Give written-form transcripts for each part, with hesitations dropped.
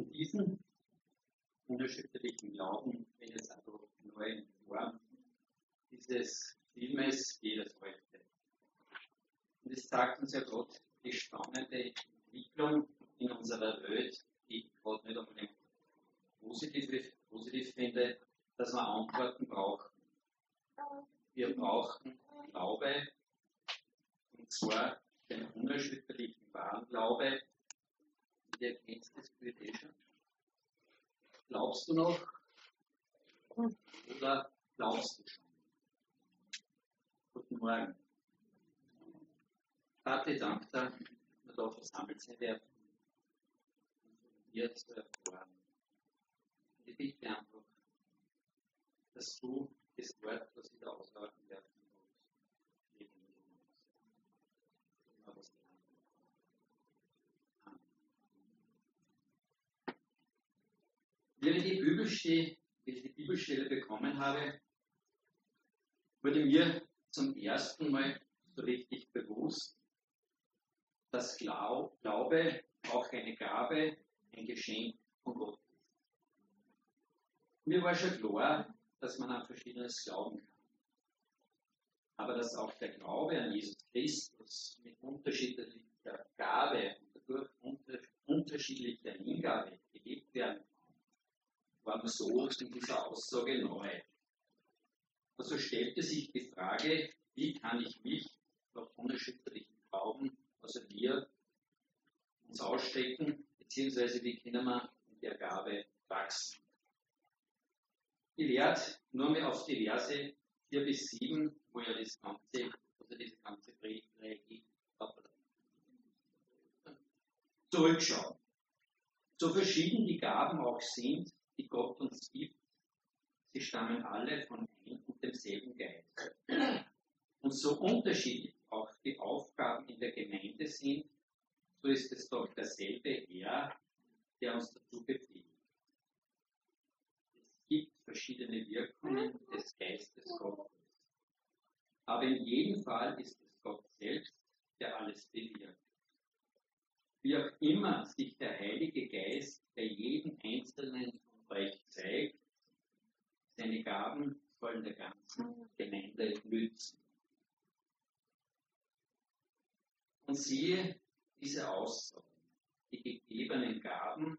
Und diesen unerschütterlichen Glauben, wenn es also neue Form dieses Filmes geht es heute. Und es zeigt uns ja Gott die spannende Entwicklung in unserer Welt, die ich gerade nicht unbedingt positiv finde, dass wir Antworten brauchen. Wir brauchen Glaube, und zwar den unerschütterlichen wahren Glaube. Ihr kennt das Bild eh schon. Glaubst du noch? Oder glaubst du schon? Guten Morgen. Vater, danke, dass wir da versammelt sein werden. Und hier zu erfahren. Ich bitte einfach, dass du das Wort, was ich da auslauten werde, wie ich die Bibelstelle bekommen habe, wurde mir zum ersten Mal so richtig bewusst, dass Glaube auch eine Gabe, ein Geschenk von Gott ist. Mir war schon klar, dass man an Verschiedenes glauben kann. Aber dass auch der Glaube an Jesus Christus mit unterschiedlicher Gabe und durch unterschiedlicher Hingabe gelebt werden, war mir so in dieser Aussage neu. Also stellte sich die Frage, wie kann ich mich nach unerschütterlichen Glauben, also wir, uns ausstrecken, beziehungsweise wie können wir in der Gabe wachsen. Ich werde nur mehr auf die Verse 4 bis 7, wo ja diese ganze Predigt zurückschauen. So verschieden die Gaben auch sind, die Gott uns gibt, sie stammen alle von einem und demselben Geist. Und so unterschiedlich auch die Aufgaben in der Gemeinde sind, so ist es doch derselbe Herr, der uns dazu befähigt. Es gibt verschiedene Wirkungen des Geistes Gottes. Aber in jedem Fall ist es Gott selbst, der alles bewirkt. Wie auch immer sich der Heilige Geist bei jedem Einzelnen euch zeigt, seine Gaben sollen der ganzen Gemeinde nützen. Und siehe diese Aussage, die gegebenen Gaben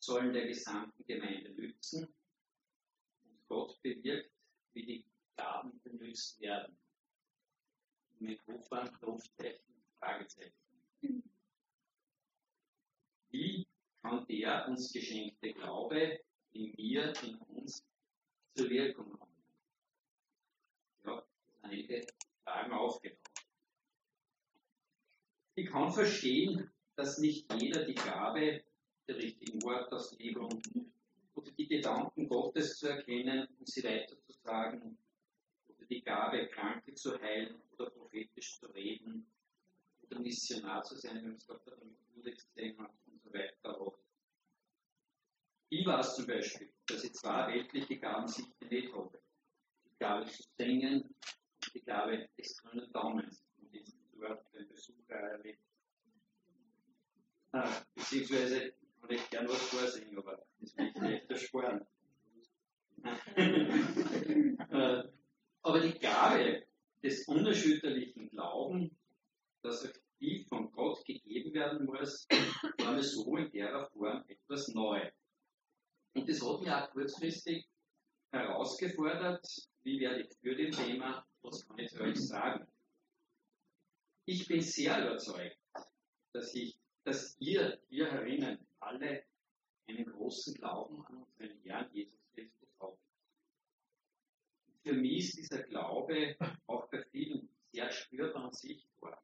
sollen der gesamten Gemeinde nützen und Gott bewirkt, wie die Gaben benutzt werden. Mit Aufwand, Rufzeichen, Fragezeichen. Wie kann der uns geschenkte Glaube in uns zur Wirkung kommen? Ja, einige Fragen aufgetaucht. Ich kann verstehen, dass nicht jeder die Gabe, der richtigen Wortauslegung oder die Gedanken Gottes zu erkennen und sie weiterzutragen oder die Gabe, Kranke zu heilen oder prophetisch zu reden oder Missionar zu sein, wenn es Gott darum gesehen hat und so weiter auch. Ich weiß zum Beispiel, dass ich zwei weltliche Gaben nicht habe. Die Gabe zu singen, die Gabe des grünen Daumens. Und jetzt dort den Besucher erlebt. Beziehungsweise, ich kann echt gern was vorsingen, aber das will ich nicht ersparen. Aber die Gabe des unerschütterlichen Glauben, dass auch die von Gott gegeben werden muss, war mir so in der Form etwas neu. Und das hat mich auch kurzfristig herausgefordert, wie werde ich für dem Thema, was kann ich zu euch sagen. Ich bin sehr überzeugt, dass ihr hier herinnen alle einen großen Glauben an unseren Herrn Jesus Christus habt. Für mich ist dieser Glaube auch bei vielen sehr spürbar und sichtbar,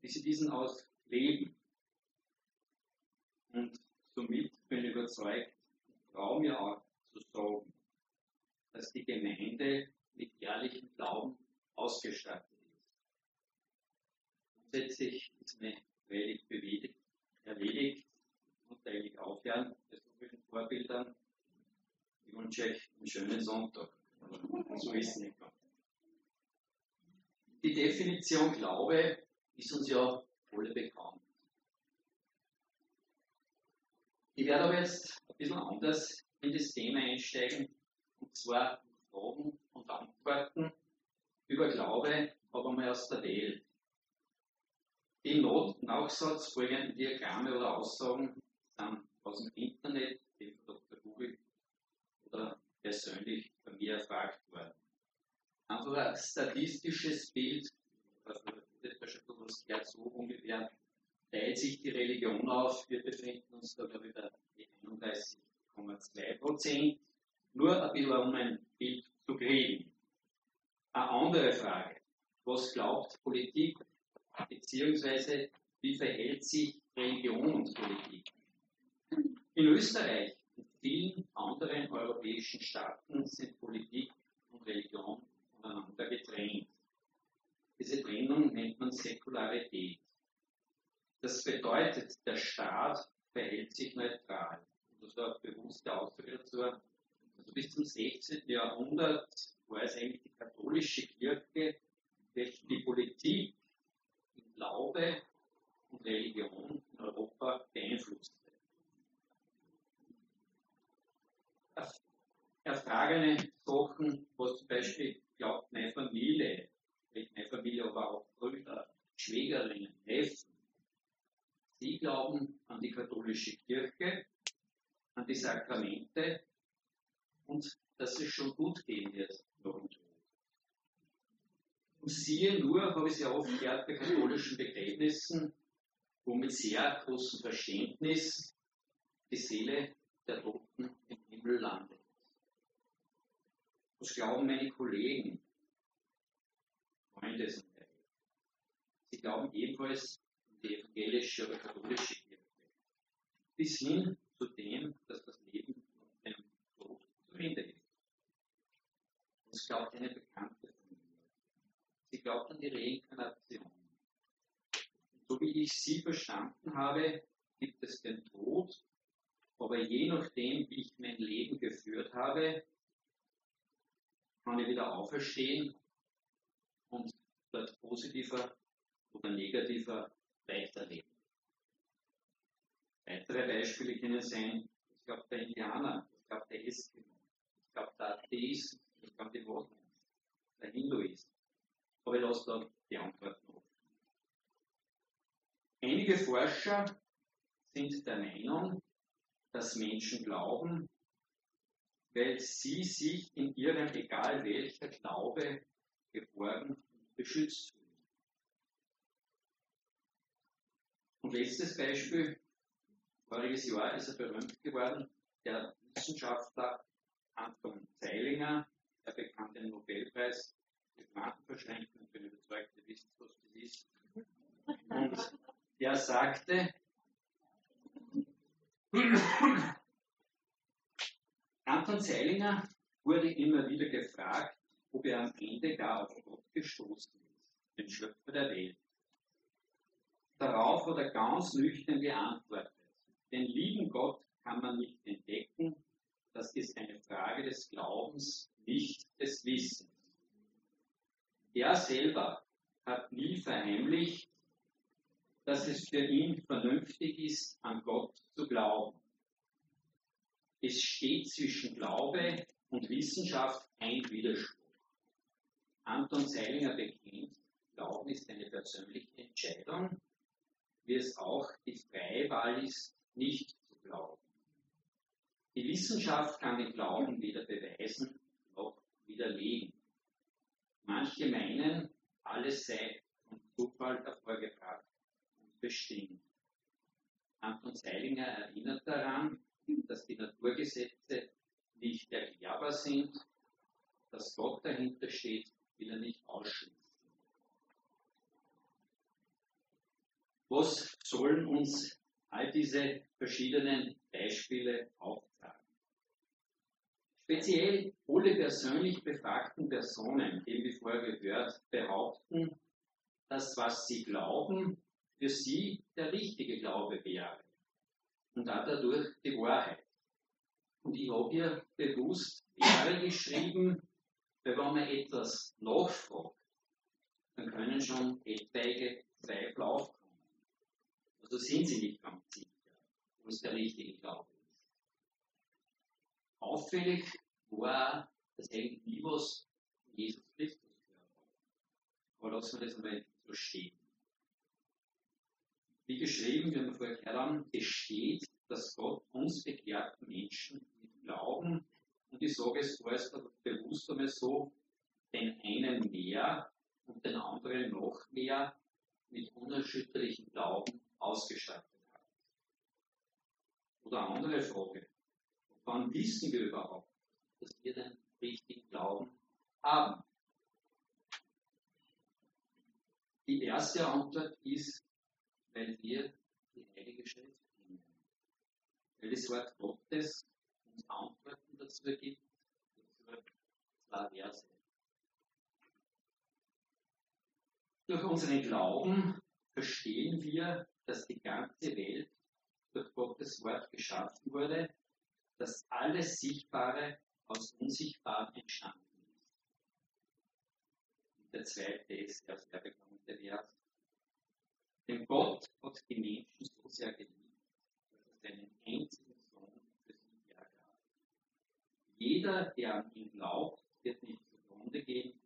wie sie diesen ausleben. Und somit bin ich überzeugt, traue mir auch zu sagen, dass die Gemeinde mit ehrlichem Glauben ausgestattet ist. Grundsätzlich ist mir Predigt erledigt und eigentlich aufhören mit so vielen Vorbildern. Ich wünsche euch einen schönen Sonntag. So ist es nicht mehr. Die Definition Glaube ist uns ja alle bekannt. Ich werde aber jetzt ein bisschen anders in das Thema einsteigen, und zwar Fragen und Antworten über Glaube, aber mal aus der Welt. Die im Nachsatz folgenden Diagramme oder Aussagen sind aus dem Internet, die von Dr. Google oder persönlich bei mir erfragt worden. Einfach ein statistisches Bild, also das war schon etwas gehört, so ungefähr teilt sich die Religion auf. Wir befinden uns da, glaube ich, bei 31,2%. Nur ein bisschen, um ein Bild zu kriegen. Eine andere Frage: Was glaubt Politik, beziehungsweise wie verhält sich Religion und Politik? In Österreich und vielen anderen europäischen Staaten sind Politik und Religion voneinander getrennt. Diese Trennung nennt man Säkularität. Das bedeutet, der Staat verhält sich neutral. Das war eine bewusste Aussage dazu. Also bis zum 16. Jahrhundert war es eigentlich die katholische Kirche, welche die Politik in Glaube und Religion in Europa beeinflusste. Erfragene Sachen, was zum Beispiel glaubt meine Familie, meine Familie war auch Brüder, Schwägerinnen, Neffen. Sie glauben an die katholische Kirche, an die Sakramente und dass es schon gut gehen wird nach dem Tod. Und siehe nur, habe ich sehr oft gehört bei katholischen Begräbnissen, wo mit sehr großem Verständnis die Seele der Toten im Himmel landet. Was glauben meine Kollegen, Freunde und Teile? Sie glauben ebenfalls an die evangelische oder katholische Kirche. Bis hin zu dem, dass das Leben nach dem Tod zu Ende ist. Das glaubt eine Bekannte von mir. Sie glaubt an die Reinkarnation. Und so wie ich sie verstanden habe, gibt es den Tod, aber je nachdem, wie ich mein Leben geführt habe, kann ich wieder auferstehen und dort positiver oder negativer weiterleben. Weitere Beispiele können sein, ich glaube der Indianer, ich glaube der Eskimo, ich glaube der Atheist, ich glaube die Wodner, der Hinduist. Aber ich lasse da die Antworten offen. Einige Forscher sind der Meinung, dass Menschen glauben, weil sie sich in ihrem, egal welcher Glaube, geborgen und beschützt fühlen. Und letztes Beispiel. Voriges Jahr ist er berühmt geworden, der Wissenschaftler Anton Zeilinger, der bekam den Nobelpreis für Quantenverschränkung. Ich bin überzeugt, ihr wisst, was das ist. Und der sagte, Anton Zeilinger wurde immer wieder gefragt, ob er am Ende gar auf Gott gestoßen ist, den Schöpfer der Welt. Darauf hat er ganz nüchtern geantwortet. Den lieben Gott kann man nicht entdecken, das ist eine Frage des Glaubens, nicht des Wissens. Er selber hat nie verheimlicht, dass es für ihn vernünftig ist, an Gott zu glauben. Es steht zwischen Glaube und Wissenschaft kein Widerspruch. Anton Zeilinger bekennt, Glauben ist eine persönliche Entscheidung, wie es auch die freie Wahl ist, nicht zu glauben. Die Wissenschaft kann den Glauben weder beweisen noch widerlegen. Manche meinen, alles sei vom Zufall hervorgebracht und bestimmt. Anton Zeilinger erinnert daran, dass die Naturgesetze nicht erklärbar sind, dass Gott dahinter steht, will er nicht ausschließen. Was sollen uns all diese verschiedenen Beispiele auftragen? Speziell alle persönlich befragten Personen, die wir vorher gehört, behaupten, dass was sie glauben, für sie der richtige Glaube wäre und dadurch die Wahrheit. Und ich habe hier bewusst Jahre geschrieben, weil wenn man etwas nachfragt, dann können schon etwaige Zweifel aufkommen. Also sind sie nicht ganz sicher. Und Jesus der richtige Glaube ist. Auffällig war, dass eigentlich nie was Jesus Christus gehört hat. Aber lassen wir das einmal so stehen. Wie geschrieben, wenn wir vorher gehört haben, besteht, dass Gott uns bekehrten Menschen mit Glauben, und ich sage es vorerst bewusst einmal so, den einen mehr und den anderen noch mehr mit unerschütterlichem Glauben ausgestattet hat. Oder eine andere Frage, wann wissen wir überhaupt, dass wir den richtigen Glauben haben? Die erste Antwort ist, weil wir die Heilige Schrift kennen. Weil das Wort Gottes uns Antworten dazu gibt, über zwei Verse. Durch unseren Glauben verstehen wir, dass die ganze Welt durch Gottes Wort geschaffen wurde, dass alles Sichtbare aus Unsichtbarem entstanden ist. Und der zweite ist, der sehr bekannte Vers. Denn Gott hat die Menschen so sehr geliebt, dass er seinen einzigen Sohn für sie hergab. Jeder, der an ihn glaubt, wird nicht zugrunde gehen,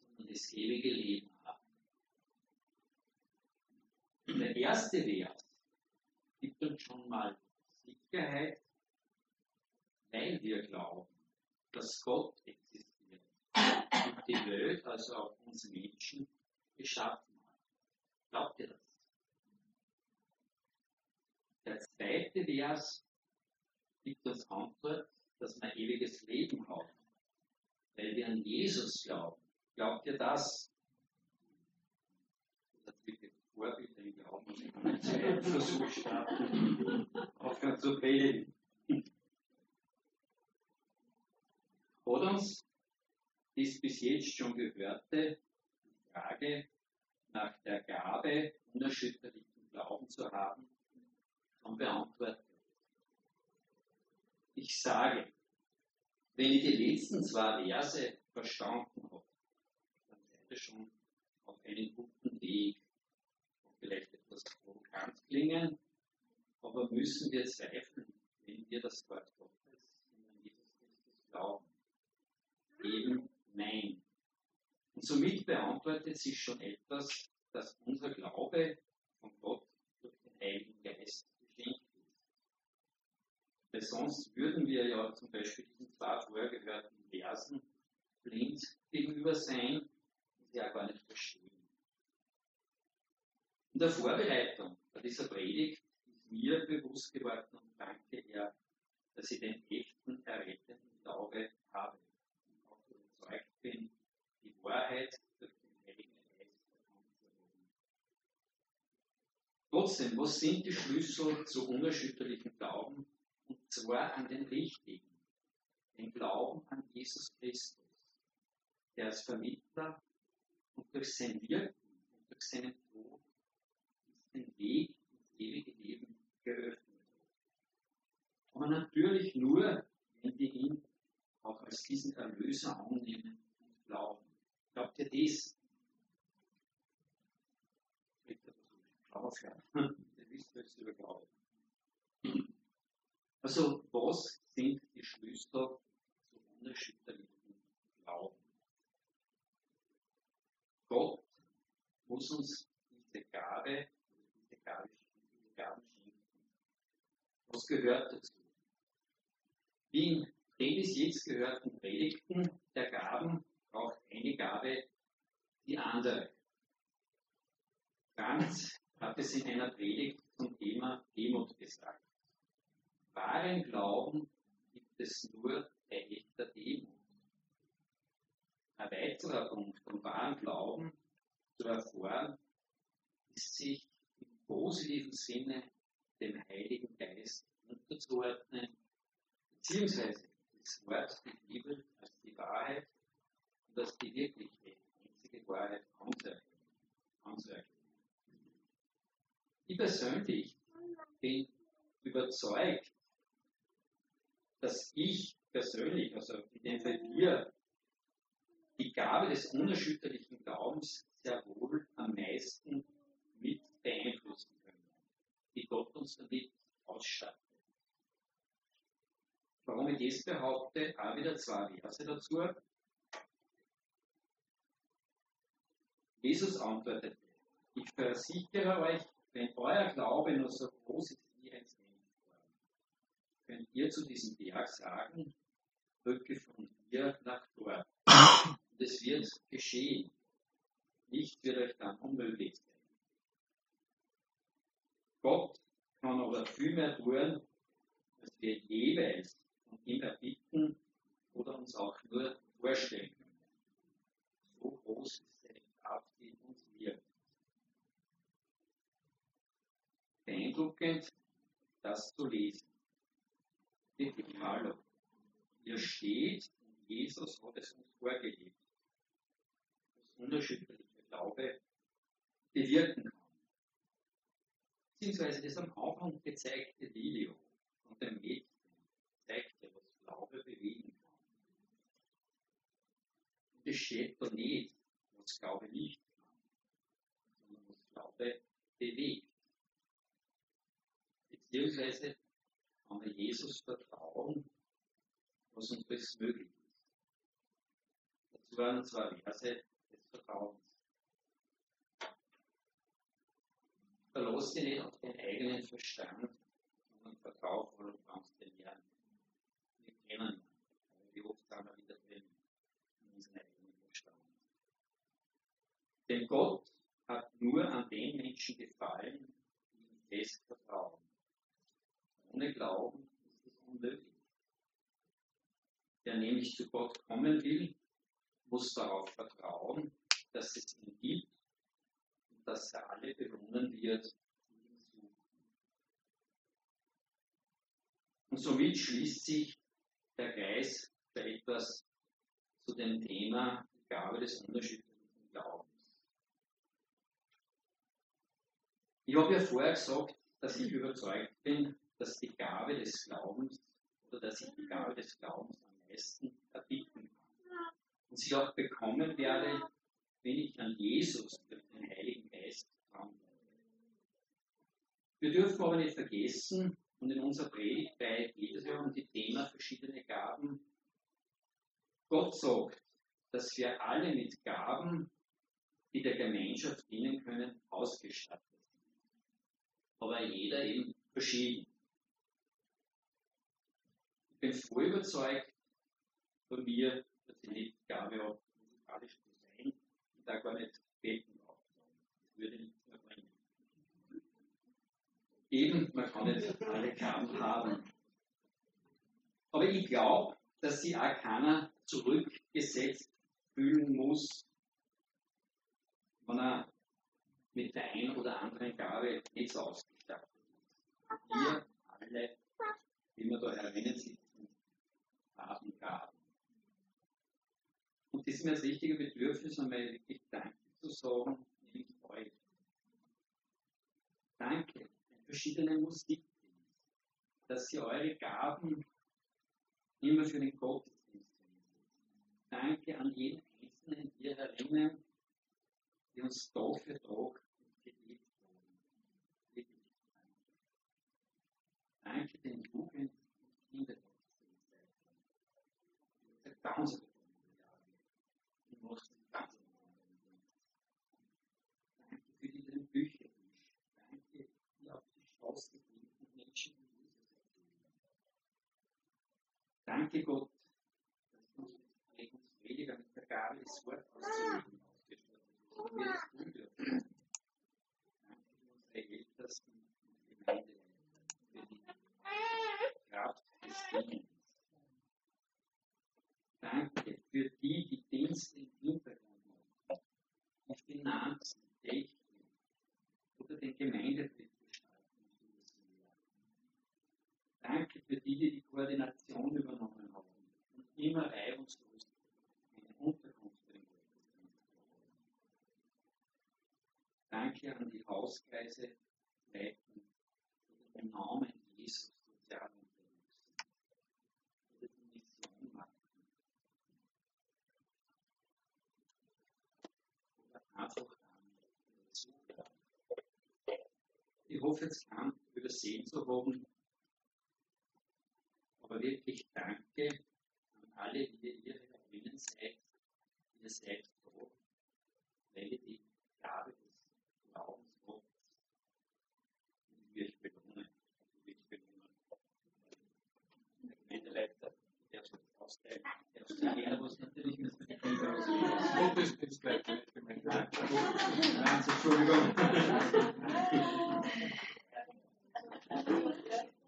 sondern das ewige Leben haben. Der erste Vers gibt uns schon mal Sicherheit, weil wir glauben, dass Gott existiert und die Welt, also auch uns Menschen, geschaffen hat. Glaubt ihr das? Der zweite Vers gibt uns Antwort, dass wir ewiges Leben haben, weil wir an Jesus glauben. Glaubt ihr das? Das ist wirklich Vorbild im Glauben, ich kann einen zweiten Versuch starten, aufhören zu beten. Hat uns das bis jetzt schon gehörte, die Frage nach der Gabe, unerschütterlichen Glauben zu haben, schon beantwortet. Ich sage, wenn ich die letzten zwei Verse verstanden habe, dann seid ihr schon auf einem guten Weg. Vielleicht etwas provokant klingen, aber müssen wir zweifeln, wenn wir das Wort Gottes und an Jesus Christus glauben? Eben nein. Und somit beantwortet sich schon etwas, dass unser Glaube von Gott durch den Heiligen Geist geschenkt ist. Weil sonst würden wir ja zum Beispiel diesen zwei vorher gehörten Versen blind gegenüber sein und sie auch gar nicht verstehen. In der Vorbereitung bei dieser Predigt ist mir bewusst geworden, und danke Herr, dass ich den echten, errettenden Glaube habe. Und auch überzeugt bin, die Wahrheit durch den Heiligen Geist erkannt zu werden. Trotzdem, was sind die Schlüssel zu unerschütterlichem Glauben? Und zwar an den richtigen. Den Glauben an Jesus Christus, der als Vermittler und durch sein Wirken und durch seinen Tod den Weg ins ewige Leben geöffnet hat. Aber natürlich nur, wenn wir ihn auch als diesen Erlöser annehmen und glauben. Glaubt ihr das? Ich Ihr wisst, was ich überglaube. Also, was sind die Schlüssel zu unerschütterlichem Glauben? Gott muss uns diese Gabe schenken. Was gehört dazu? Wie in den bis jetzt gehörten Predigten der Gaben braucht eine Gabe die andere. Franz hat es in einer Predigt zum Thema Demut gesagt. Wahren Glauben gibt es nur bei echter Demut. Ein weiterer Punkt vom wahren Glauben zu erfahren ist, sich positiven Sinne dem Heiligen Geist unterzuordnen, beziehungsweise das Wort der Bibel als die Wahrheit und als die wirkliche, einzige Wahrheit anzuerkennen. Ich persönlich bin überzeugt, dass ich persönlich, also in dem Fall wir, die Gabe des unerschütterlichen Glaubens sehr wohl am meisten mit beeinflussen können, die Gott uns damit ausstatten. Warum ich das behaupte, auch wieder zwei Verse dazu. Jesus antwortete, ich versichere euch, wenn euer Glaube nur so groß ist wie ein Senfkorn, könnt ihr zu diesem Berg sagen, rücke von hier nach dort. Und es wird geschehen. Nichts wird euch dann unmöglich sein. Gott kann aber viel mehr tun, als wir jeweils von ihm erbitten oder uns auch nur vorstellen können. So groß ist seine Kraft, die in uns wirkt. Beeindruckend, das zu lesen. Wirklich, hallo. Hier steht, Jesus hat es uns vorgelebt. Das unerschütterliche Glaube bewirken kann. Beziehungsweise das am Anfang gezeigte Video von dem Mädchen zeigt ja, was Glaube bewegen kann. Und es steht da nicht, was Glaube nicht kann, sondern was Glaube bewegt. Beziehungsweise kann man Jesus vertrauen, was uns das möglich ist. Dazu waren zwei Verse des Vertrauens. Verlass dich nicht auf den eigenen Verstand, sondern vertrau voll und ganz den Herrn. Wir kennen ihn, aber wie oft sind wir wieder drin in unseren eigenen Verstand. Denn Gott hat nur an den Menschen gefallen, die ihm fest vertrauen. Ohne Glauben ist es unmöglich. Der nämlich zu Gott kommen will, muss darauf vertrauen, dass es ihn gibt und dass er alle belohnen wird, die ihn suchen. Und somit schließt sich der Kreis bei etwas zu dem Thema die Gabe des unerschütterlichen Glaubens. Ich habe ja vorher gesagt, dass ich überzeugt bin, dass die Gabe des Glaubens oder dass ich die Gabe des Glaubens erbitten kann. Und sie auch bekommen werde, wenn ich an Jesus durch den Heiligen Geist dran bleibe. Wir dürfen aber nicht vergessen, und in unserer Predigtreihe geht es ja um die Themen verschiedene Gaben. Gott sagt, dass wir alle mit Gaben, die der Gemeinschaft dienen können, ausgestattet sind. Aber jeder eben verschieden. Ich bin voll überzeugt, von mir, dass ich nicht die Gabe habe, musikalisch zu sein und da gar nicht beten brauche. Das würde nichts mehr bringen. Eben, man kann nicht alle Gaben haben. Aber ich glaube, dass sich auch keiner zurückgesetzt fühlen muss, wenn er mit der einen oder anderen Gabe nicht so ausgestattet ist. Wir alle, wie wir da herinnen sitzen, haben Gaben. Und das ist mir das richtige Bedürfnis, einmal wirklich Danke zu sagen, nämlich euch. Danke an verschiedene Musikdienste, dass ihr eure Gaben immer für den Gottesdienst einsetzt. Danke an jeden Einzelnen hier herinnen, die uns Tag für Tag ins Gebet kommen. Wirklich danke. Danke den Jugend- und Kindergottesdienstleistern. Danke für diese Bücher. Danke, die auf die Straße gehen und Menschen in Jesus erzählen. Danke Gott, dass du uns Prediger mit der Gabe des Wortes auszulegen ausgestattet hast, dass wir das tun dürfen. Danke für unsere Ältesten und Gemeinde, für die Kraft des Dienstes. Danke für die, die Dienste im Hintergrund machen, die Finanzen, Technik oder den Gemeindetritt gestalten für das Jahr. Danke für die, die Koordination übernommen haben und immer reibungslos eine Unterkunft für den Gottesdienst erholen. Danke an die Hauskreise, Leiten oder den Namen Jesus sozialen einfach an. Ich hoffe, jetzt kann übersehen zu haben. Aber wirklich danke an alle, die ihr hier drinnen seid, ihr seid froh, weil ihr die Gabe des Glaubens habt, die wir euch belohnen. Der Gemeindeleiter, der soll das austeilen. Der soll jeder, was natürlich nicht mehr so ist, ist gleich der Gemeindeleiter. Nein, Entschuldigung.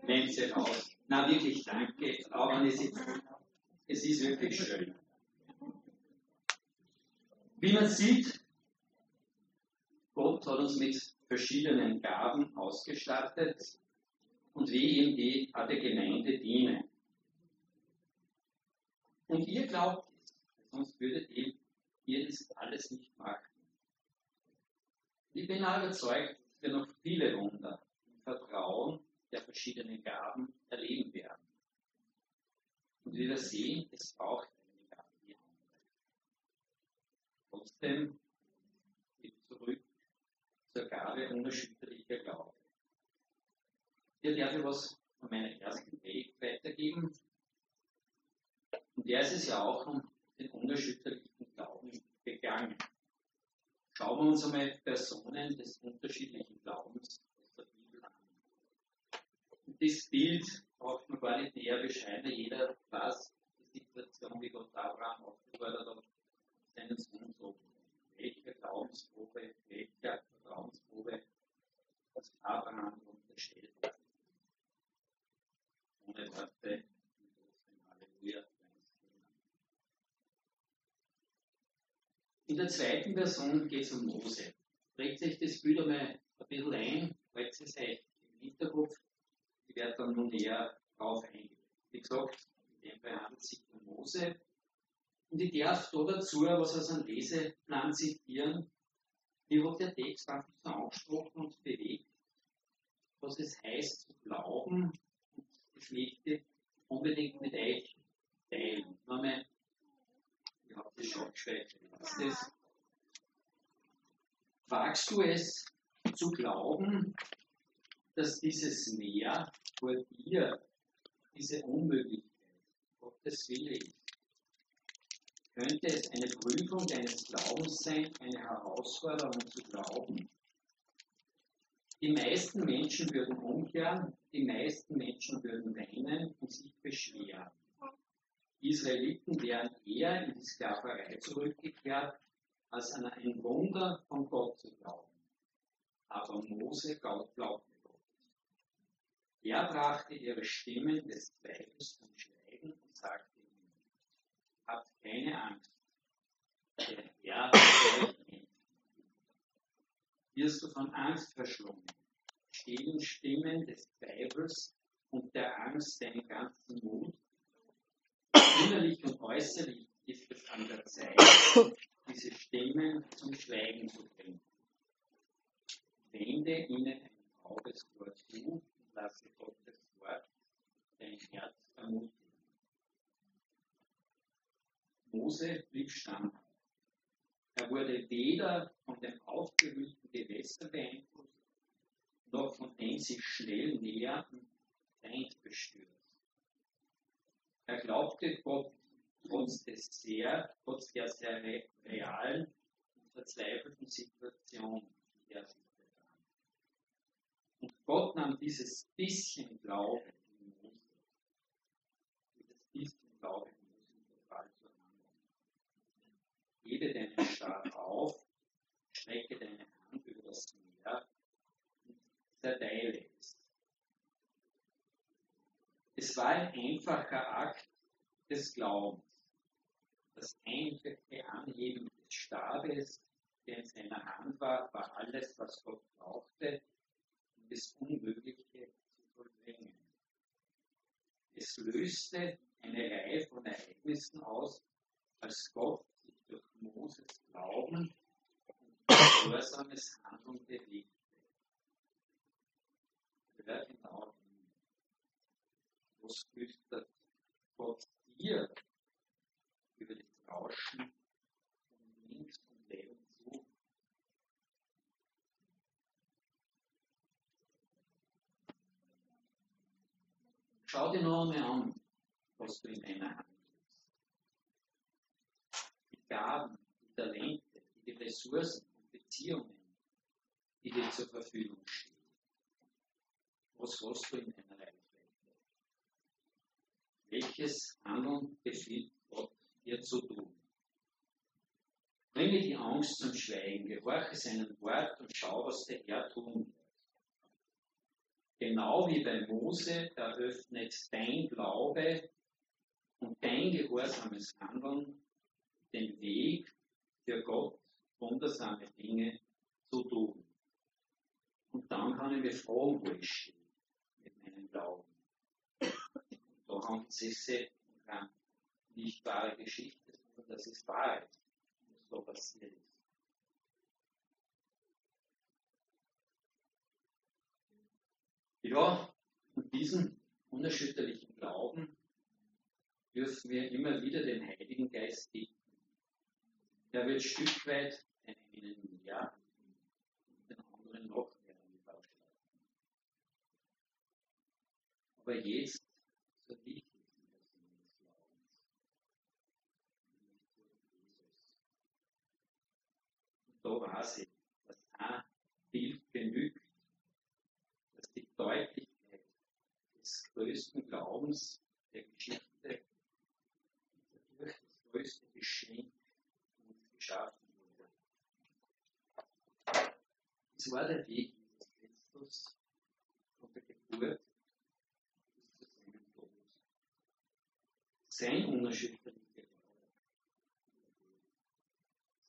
Nehmt sie raus. Na, wirklich danke, aber es ist wirklich schön. Wie man sieht, Gott hat uns mit verschiedenen Gaben ausgestattet und wie ihm die an der Gemeinde dienen. Und ihr glaubt es, sonst würdet ihr das alles nicht machen. Ich bin auch überzeugt, dass wir noch viele Wunder im Vertrauen der verschiedenen Gaben erleben werden. Und wie wir sehen, es braucht eine Gabe wie andere. Trotzdem geht zurück zur Gabe unerschütterlicher Glaube. Hier darf ich was von meiner ersten Predigt weitergeben. Und der ist es ja auch um den unerschütterlichen Glauben gegangen. Schauen wir uns einmal Personen des unterschiedlichen Glaubens . Das Bild braucht man gar nicht näher beschreiben. Jeder weiß die Situation, wie Gott Abraham aufgefordert hat, seinen Sohn zu opfern. Welcher Vertrauensprobe, was Abraham unterstellt hat. Ohne Worte, Halleluja. In der zweiten Person geht es um Mose. Prägt sich das Bild einmal ein bisschen ein, weil es ist euch im Hinterkopf. Ich werde dann nun näher darauf eingehen. Wie gesagt, in dem Fall handelt es sich um Mose. Und ich darf da dazu was aus einem Leseplan zitieren. Mir hat der Text einfach so angesprochen und bewegt, was es heißt zu glauben. Und das möchte ich unbedingt mit euch teilen. Ich habe das schon geschweift. Wagst du es zu glauben, dass dieses Meer vor dir, diese Unmöglichkeit, Gottes Wille ist? Könnte es eine Prüfung deines Glaubens sein, eine Herausforderung zu glauben? Die meisten Menschen würden umkehren, die meisten Menschen würden weinen und sich beschweren. Die Israeliten wären eher in die Sklaverei zurückgekehrt, als an ein Wunder von Gott zu glauben. Aber Mose glaubte. Er brachte ihre Stimmen des Zweifels zum Schweigen und sagte ihnen: Habt keine Angst, der Herr wird euch helfen. Wirst du von Angst verschlungen, stehlen Stimmen des Zweifels und der Angst deinen ganzen Mut? Innerlich und äußerlich ist es an der Zeit, diese Stimmen zum Schweigen zu bringen. Wende ihnen ein taubes Ohr zu. Lasse Gottes Wort dein Herz ermutigen. Mose blieb standhaft. Er wurde weder von dem aufgewühlten Gewässer beeinflusst, noch von dem sich schnell nähernden Feind bestürzt. Er glaubte Gott trotz der sehr realen und verzweifelten Situation, in der sich . Und Gott nahm dieses bisschen Glauben in Mose, total zur Hand. Hebe deinen Stab auf, strecke deine Hand über das Meer und zerteile es. Es war ein einfacher Akt des Glaubens, das einfache Anheben des Stabes, der in seiner Hand war, war alles, was Gott brauchte, das Unmögliche zu vollbringen. Es löste eine Reihe von Ereignissen aus, als Gott sich durch Moses Glauben und gehorsames Handeln bewegte. Hör genau hin. Was flüstert Gott dir über das Rauschen von links und rechts? Schau dir noch einmal an, was du in deiner Hand hast. Die Gaben, die Talente, die Ressourcen und Beziehungen, die dir zur Verfügung stehen. Was hast du in deiner Reichweite? Welches Handeln befiehlt Gott dir zu tun? Bringe die Angst zum Schweigen, gehorche seinem Wort und schau, was der Herr tun wird. Genau wie bei Mose, da öffnet dein Glaube und dein gehorsames Handeln den Weg für Gott, wundersame Dinge zu tun. Und dann kann ich mich fragen, wo ich stehe mit meinem Glauben. Und da handelt es sich sehr um nicht wahre Geschichte, sondern das ist Wahrheit. So passiert ist. Ja, und diesen unerschütterlichen Glauben dürfen wir immer wieder dem Heiligen Geist geben. Der wird Stück weit den einen mehr und den anderen noch mehr in die Bausteine. Aber jetzt zur Liebe. So weiß ich, dass ein Bild genügt, dass die Deutlichkeit des größten Glaubens der Geschichte durch das größte Geschenk uns geschaffen wurde. Es war der Weg des Christus von der Geburt bis zu seinem Tod. Sein unerschütterlicher Glaube.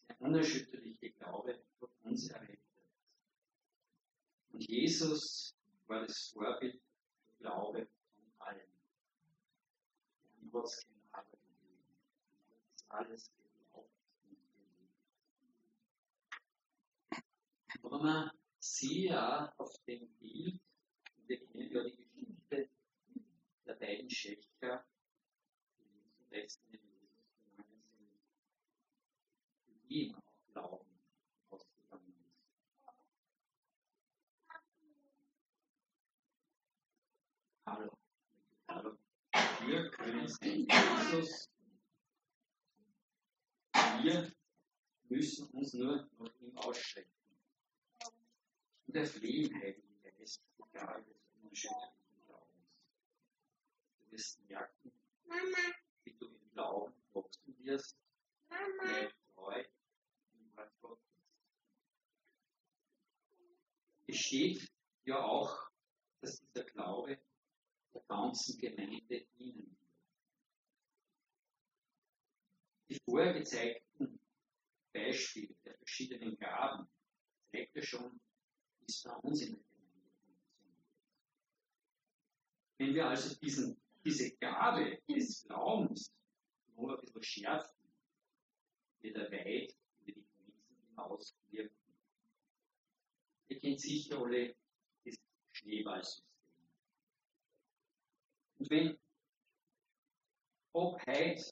Sein unerschütterlicher Glaube von uns errettet. Und Jesus war das Vorbild für Glaube von allen. Er hat es keine Arbeit gegeben. Er hat das alles geglaubt und gelebt. Aber man sieht ja auf dem Bild, und wir kennen ja die Geschichte der beiden Schächer, die zum Besten in Jesus gegangen sind, die immer auch glauben. Wir können sein Jesus. Wir müssen uns nur nach ihm ausstrecken. Und der Flehen, Heiligen Geist, egal des unerschütterlichen Glaubens. Du wirst merken, wie du im Glauben wachsen wirst. Bleib treu im Wort Gottes. Es steht ja auch, dass dieser Glaube der ganzen Gemeinde dienen. Die vorher gezeigten Beispiele der verschiedenen Gaben zeigt ja schon, wie es bei uns in der Gemeinde funktioniert. Wenn wir also diese Gabe des Glaubens nur ein bisschen schärfen, wird er weit über die Grenzen hinaus wirken. Ihr kennt sicher alle das Schneeballsystem. Und wenn ob heute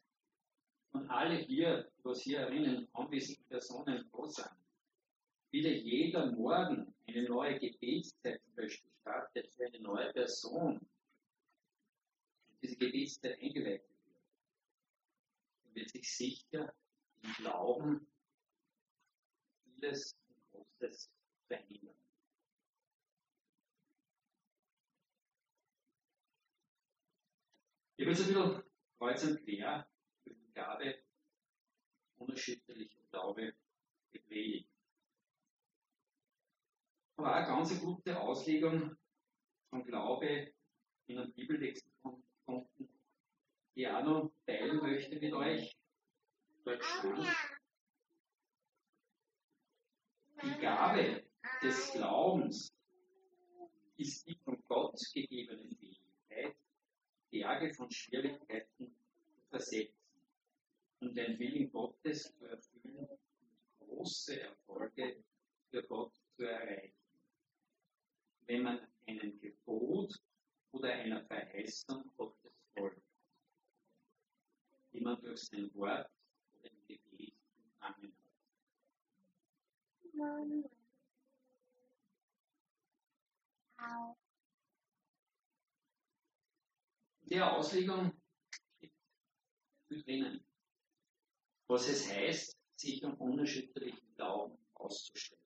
und alle hier, was hier erinnern, anwesenden Personen da sind, wieder jeder Morgen eine neue Gebetszeit zum Beispiel startet für eine neue Person, und diese Gebetszeit eingeweiht wird, dann wird sich sicher im Glauben vieles und Großes verändern. Ich habe jetzt ein bisschen kreuz und quer über die Gabe unerschütterlicher Glaube gepredigt. Aber auch eine ganz gute Auslegung von Glaube in einem Bibeltext konnten, die ich auch noch teilen möchte mit euch. Dort steht: Die Gabe des Glaubens ist die von Gott gegebene Fähigkeit, Berge von Schwierigkeiten zu versetzen und den Willen Gottes zu erfüllen und große Erfolge für Gott zu erreichen. Wenn man einem Gebot oder einer Verheißung Gottes folgt, die man durch sein Wort oder im Gebet empfangen hat. der Auslegung drinnen, was es heißt, sich um unerschütterlichen Glauben auszustrecken.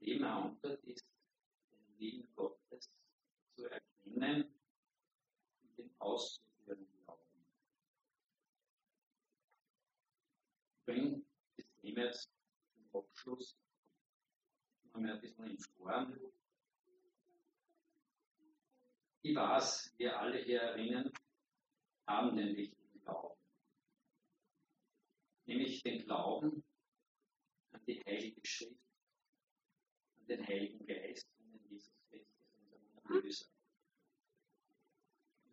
Leben auch ist, den Willen Gottes zu erkennen und den auszuführen Glauben. Ich bringe das Thema jetzt zum Abschluss mal ein bisschen in Form. Ich weiß, wir alle hier erinnern, haben den richtigen Glauben. Nämlich den Glauben an die Heilige Schrift, an den Heiligen Geist und an Jesus Christus, unseren Erlöser.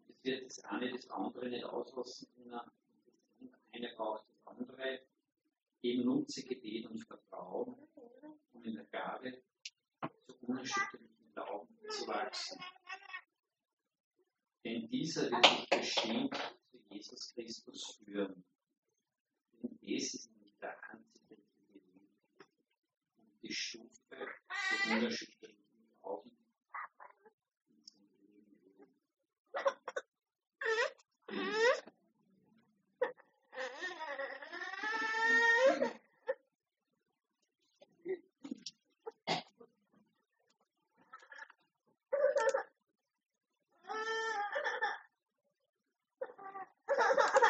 Es wird das eine das andere nicht auslassen können. Das eine braucht das andere. Eben nutze Gebet und Vertrauen, um in der Gabe zu unerschütterlichen Glauben zu wachsen. Denn dieser wird dich bestimmt zu Jesus Christus führen. Denn es ist nicht der einzige Weg und die Stufe zu unerschütterlichen